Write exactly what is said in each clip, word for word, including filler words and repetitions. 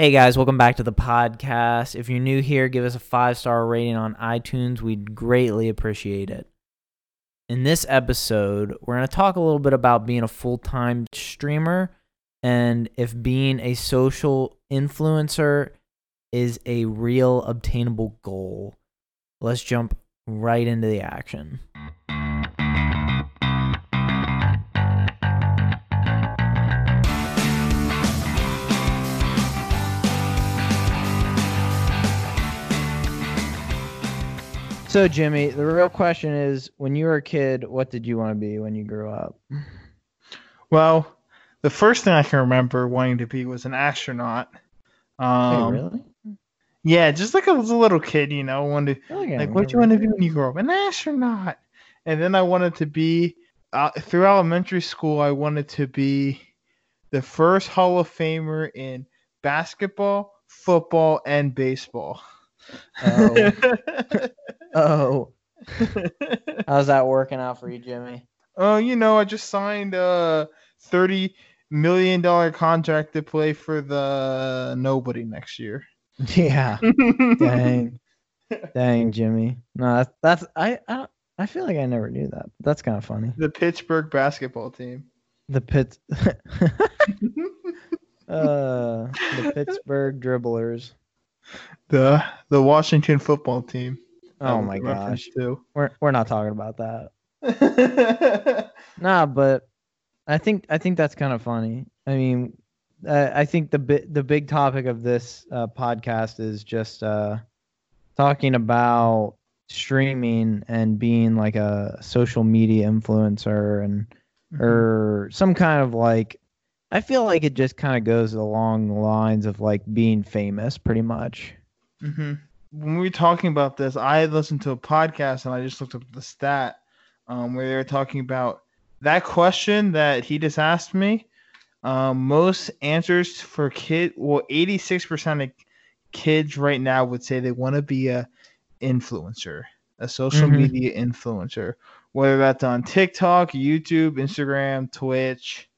Hey guys, welcome back to the podcast. If you're new here, give us a five-star rating on iTunes. We'd greatly appreciate it. In this episode, we're going to talk a little bit about being a full-time streamer and if being a social influencer is a real obtainable goal. Let's jump right into the action. So, Jimmy, the real question is, when you were a kid, what did you want to be when you grew up? Well, the first thing I can remember wanting to be was an astronaut. Um, Wait, really? Yeah, just like I was a little kid, you know, wanted to, like, like what do you want to be when you grow up? An astronaut. And then I wanted to be, uh, through elementary school, I wanted to be the first Hall of Famer in basketball, football, and baseball. Oh. Oh, how's that working out for you, Jimmy? Oh, uh, you know, I just signed a thirty million dollars contract to play for the nobody next year. Yeah. Dang. Dang, Jimmy. No, that's, that's I, I I feel like I never knew that. That's kind of funny. The Pittsburgh basketball team. The Pitts. uh, the Pittsburgh Dribblers. The the Washington football team. Oh my gosh. Too. We're we're not talking about that. Nah, but I think I think that's kind of funny. I mean, I, I think the bi- the big topic of this uh, podcast is just uh, talking about streaming and being like a social media influencer and mm-hmm. or some kind of like. I feel like it just kind of goes along the lines of like being famous, pretty much. Mm-hmm. When we were talking about this, I listened to a podcast and I just looked up the stat um, where they were talking about that question that he just asked me. Um, most answers for kid, well, eighty-six percent of kids right now would say they want to be a influencer, a social mm-hmm. media influencer, whether that's on TikTok, YouTube, Instagram, Twitch,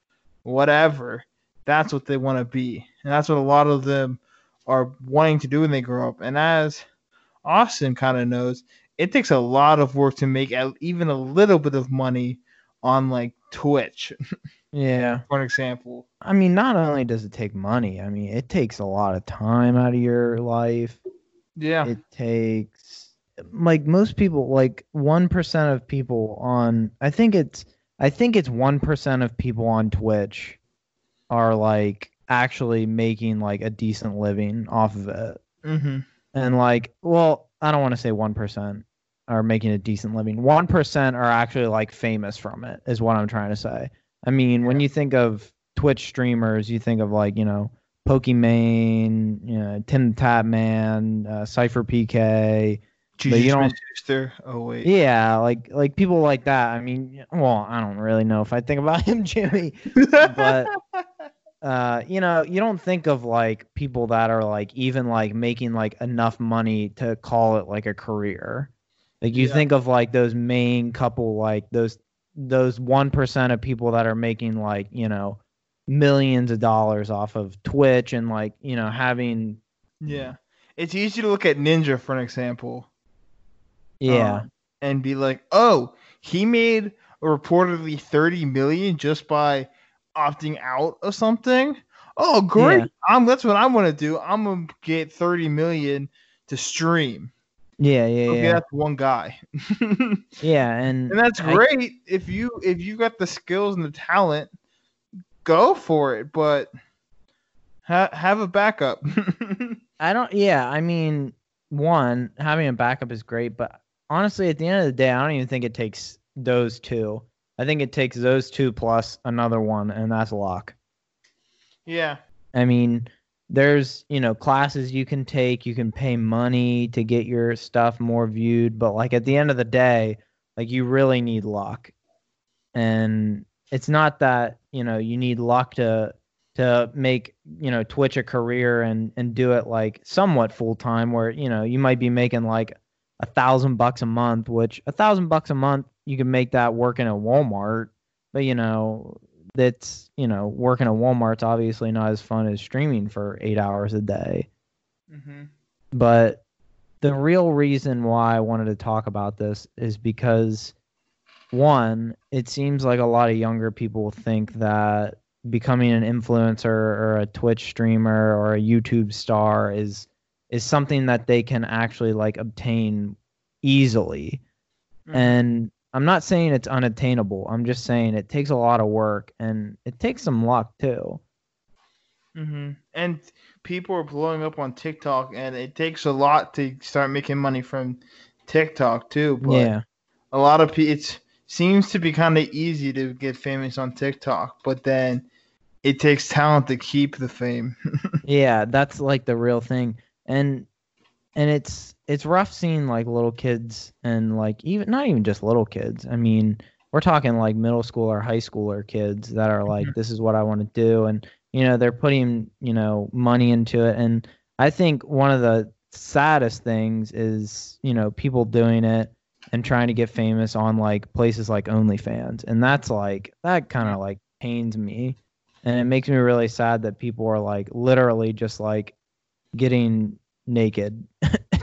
whatever. That's what they want to be. And that's what a lot of them are wanting to do when they grow up. And as Austin kind of knows, it takes a lot of work to make even a little bit of money on like Twitch. Yeah. For an example. I mean, not only does it take money, I mean, it takes a lot of time out of your life. Yeah. It takes like most people, like one percent of people on, I think it's, I think it's one percent of people on Twitch are like actually making like a decent living off of it. Mm-hmm. And like, well, I don't want to say one percent are making a decent living. one percent are actually like famous from it is what I'm trying to say. I mean, yeah. When you think of Twitch streamers, you think of like, you know, Pokimane, you know, Tim Tatman, uh, CypherPK, JuJu Smith-Schuster. Oh wait. Yeah, like like people like that. I mean, well, I don't really know if I think about him, Jimmy, but uh, you know, you don't think of like people that are like even like making like enough money to call it like a career. Like you yeah. think of like those main couple, like those those one percent of people that are making like, you know, millions of dollars off of Twitch and like, you know, having yeah. It's easy to look at Ninja for an example. Yeah. Um, and be like, oh, he made reportedly thirty million dollars just by opting out of something. Oh, great. Yeah. I'm, that's what I want to do. I'm going to get thirty million dollars to stream. Yeah, yeah, okay, yeah. That's one guy. Yeah. And, and that's great. I, if you if you got the skills and the talent, go for it. But ha- have a backup. I don't. Yeah. I mean, one, having a backup is great, but honestly, at the end of the day, I don't even think it takes those two. I think it takes those two plus another one, and that's luck. Yeah. I mean, there's, you know, classes you can take. You can pay money to get your stuff more viewed. But, like, at the end of the day, like, you really need luck. And it's not that, you know, you need luck to to make, you know, Twitch a career and, and do it, like, somewhat full-time where, you know, you might be making, like, a thousand bucks a month, which a thousand bucks a month, you can make that working at Walmart, but you know, that's, you know, working at Walmart's obviously not as fun as streaming for eight hours a day. Mm-hmm. But the real reason why I wanted to talk about this is because, one, it seems like a lot of younger people think that becoming an influencer or a Twitch streamer or a YouTube star is is something that they can actually, like, obtain easily. Mm-hmm. And I'm not saying it's unattainable. I'm just saying it takes a lot of work, and it takes some luck too. Mm-hmm. And people are blowing up on TikTok, and it takes a lot to start making money from TikTok too. But yeah, a lot of people, it seems to be kind of easy to get famous on TikTok, but then it takes talent to keep the fame. Yeah, that's like the real thing, and and it's. It's rough seeing, like, little kids and, like, even not even just little kids. I mean, we're talking, like, middle school or high schooler kids that are like, this is what I want to do. And, you know, they're putting, you know, money into it. And I think one of the saddest things is, you know, people doing it and trying to get famous on, like, places like OnlyFans. And that's, like, that kind of, like, pains me. And it makes me really sad that people are, like, literally just, like, getting naked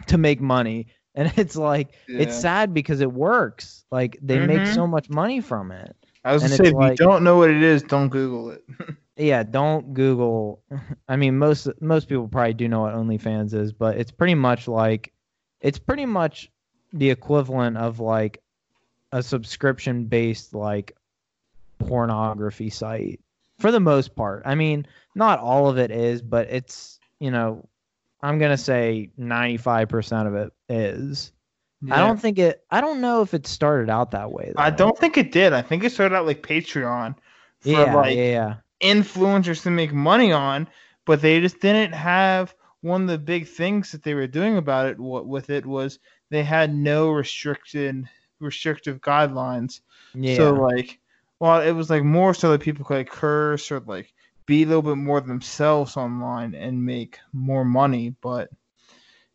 to make money. And it's like, yeah, it's sad because it works. Like, they mm-hmm. make so much money from it. I was going to say, if like, you don't know what it is, don't Google it. Yeah, don't Google. I mean, most most people probably do know what OnlyFans is, but it's pretty much like, it's pretty much the equivalent of like a subscription-based like pornography site for the most part. I mean, not all of it is, but it's, you know, I'm going to say ninety-five percent of it is. Yeah. I don't think it, I don't know if it started out that way, though. I don't think it did. I think it started out like Patreon for yeah, like yeah. influencers to make money on, but they just didn't have, one of the big things that they were doing about it what, with it was they had no restricted, restrictive guidelines. Yeah. So like, well, it was like more so that people could like curse or like be a little bit more themselves online and make more money, but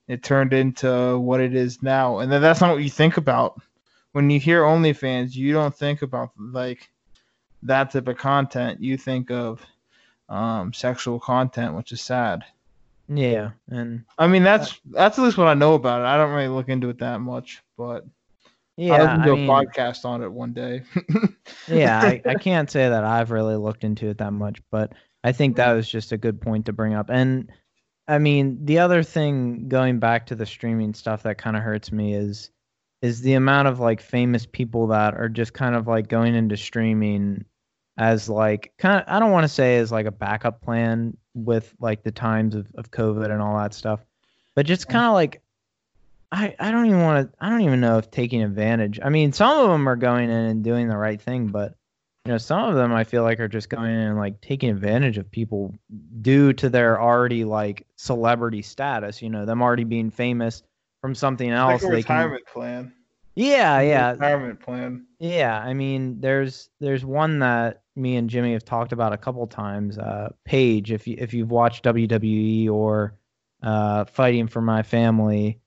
it turned into what it is now. And then that's not what you think about when you hear OnlyFans. You don't think about like that type of content. You think of um, sexual content, which is sad. Yeah, and I mean that's that's at least what I know about it. I don't really look into it that much, but yeah, I'll do I mean, a podcast on it one day. Yeah, I, I can't say that I've really looked into it that much, but I think that was just a good point to bring up. And, I mean, the other thing, going back to the streaming stuff that kind of hurts me is is the amount of, like, famous people that are just kind of, like, going into streaming as, like, kind of, I don't want to say as, like, a backup plan with, like, the times of, of COVID and all that stuff, but just kind of, like, I, I don't even want to, I don't even know if taking advantage. I mean, some of them are going in and doing the right thing, but, you know, some of them I feel like are just going in and like taking advantage of people due to their already like celebrity status, you know, them already being famous from something else. Like a retirement plan. Yeah. Yeah. Retirement plan. Yeah. I mean, there's, there's one that me and Jimmy have talked about a couple times, uh, Paige, if you, if you've watched W W E or, uh, Fighting for My Family,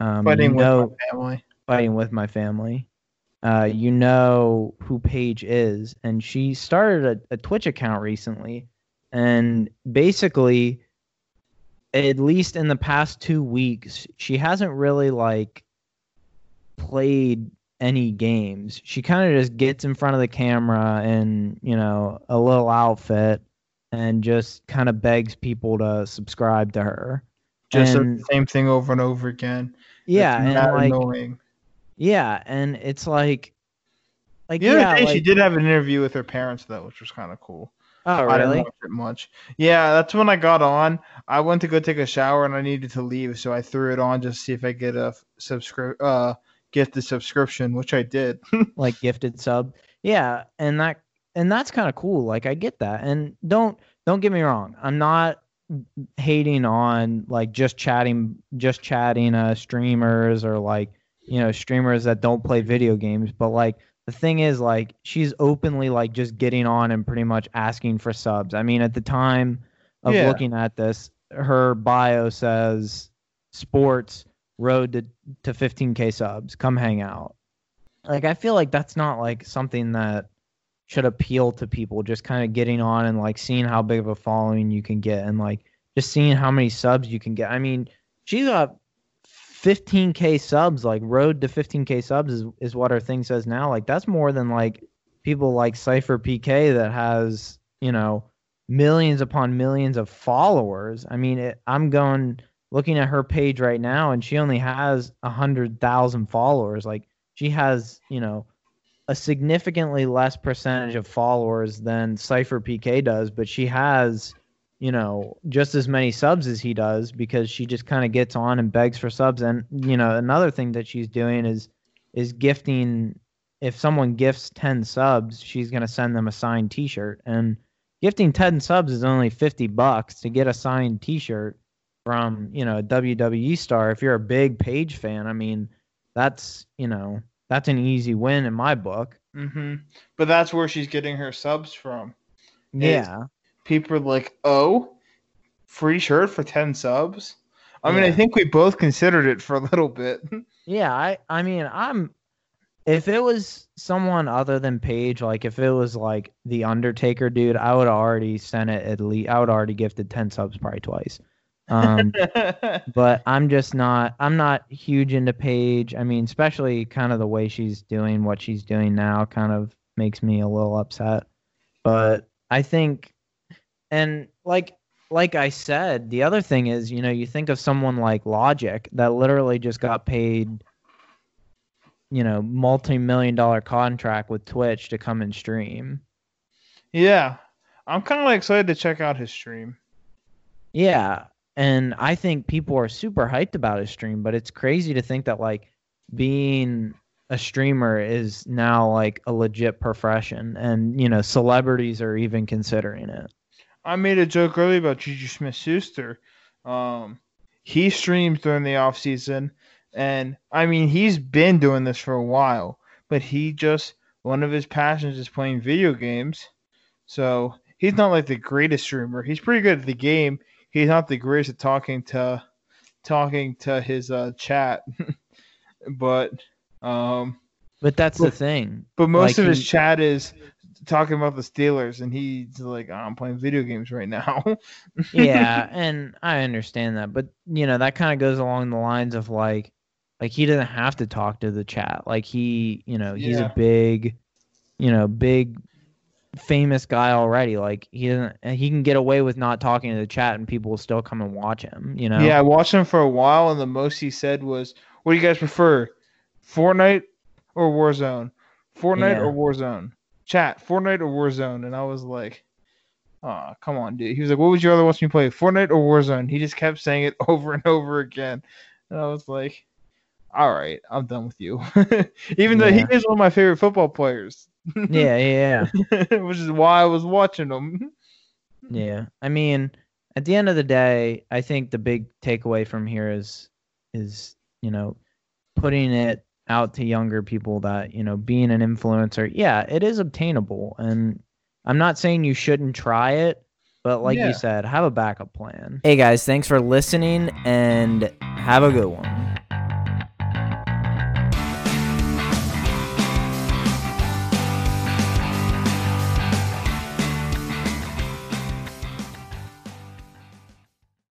Um, fighting, you know, with my family. Fighting with My Family. Uh, you know who Paige is, and she started a, a Twitch account recently, and basically, at least in the past two weeks, she hasn't really like played any games. She kind of just gets in front of the camera in, you know, a little outfit, and just kind of begs people to subscribe to her. Just and, the same thing over and over again. Yeah, it's and like, annoying. Yeah, and it's like, like the other yeah, day like, she did have an interview with her parents though, which was kind of cool. Oh, really? I didn't watch it much. Yeah, that's when I got on. I went to go take a shower and I needed to leave, so I threw it on just to see if I get a subscri- uh, get the subscription, which I did. Like gifted sub. Yeah, and that and that's kind of cool. Like I get that, and don't don't get me wrong, I'm not hating on like just chatting just chatting uh streamers or like, you know, streamers that don't play video games, but like the thing is like she's openly like just getting on and pretty much asking for subs. I mean, at the time of yeah. looking at this, her bio says sports road to, to fifteen K subs, come hang out. Like I feel like that's not like something that should appeal to people, just kind of getting on and like seeing how big of a following you can get and like just seeing how many subs you can get. I mean, she got fifteen K subs, like road to fifteen K subs is, is what her thing says now. Like that's more than like people like CypherPK that has, you know, millions upon millions of followers. I mean, it, I'm going looking at her page right now and she only has a hundred thousand followers. Like she has, you know, a significantly less percentage of followers than CypherPK does, but she has, you know, just as many subs as he does because she just kind of gets on and begs for subs. And, you know, another thing that she's doing is, is gifting. If someone gifts ten subs, she's going to send them a signed t-shirt, and gifting ten subs is only fifty bucks to get a signed t-shirt from, you know, a W W E star. If you're a big Paige fan, I mean, that's, you know, that's an easy win in my book. Mm-hmm. But that's where she's getting her subs from. Yeah. People are like, oh, free shirt for ten subs? I yeah. mean, I think we both considered it for a little bit. Yeah, I, I mean, I'm... If it was someone other than Paige, like if it was like The Undertaker, dude, I would already send it at least... I would already gifted ten subs probably twice. Um, but I'm just not, I'm not huge into Paige. I mean, especially kind of the way she's doing what she's doing now kind of makes me a little upset, but I think, and like, like I said, the other thing is, you know, you think of someone like Logic that literally just got paid, you know, multi-million dollar contract with Twitch to come and stream. Yeah. I'm kind of like excited to check out his stream. Yeah. And I think people are super hyped about his stream, but it's crazy to think that like being a streamer is now like a legit profession, and you know, celebrities are even considering it. I made a joke earlier about JuJu Smith-Schuster. Um, he streams during the off season, and I mean, he's been doing this for a while, but he just, one of his passions is playing video games. So he's not like the greatest streamer. He's pretty good at the game. He's not the greatest at talking to talking to his uh, chat, but um, but that's but, the thing. But most like of he, his chat is talking about the Steelers, and he's like, oh, "I'm playing video games right now." Yeah, and I understand that, but you know that kind of goes along the lines of like, like he doesn't have to talk to the chat. Like he, you know, he's yeah. a big, you know, big. famous guy already. Like he doesn't, he can get away with not talking to the chat and people will still come and watch him, you know? Yeah, I watched him for a while and the most he said was, what do you guys prefer, Fortnite or Warzone? Fortnite yeah. or Warzone? Chat, Fortnite or Warzone? And I was like, oh, come on, dude. He was like, what would you rather watch me play, Fortnite or Warzone? He just kept saying it over and over again. And I was like, all right, I'm done with you. Even though yeah. he is one of my favorite football players. yeah, yeah, yeah. Which is why I was watching them. Yeah, I mean, at the end of the day, I think the big takeaway from here is, is you know, putting it out to younger people that, you know, being an influencer, yeah, it is obtainable, and I'm not saying you shouldn't try it, but like yeah. you said, have a backup plan. Hey guys, thanks for listening, and have a good one.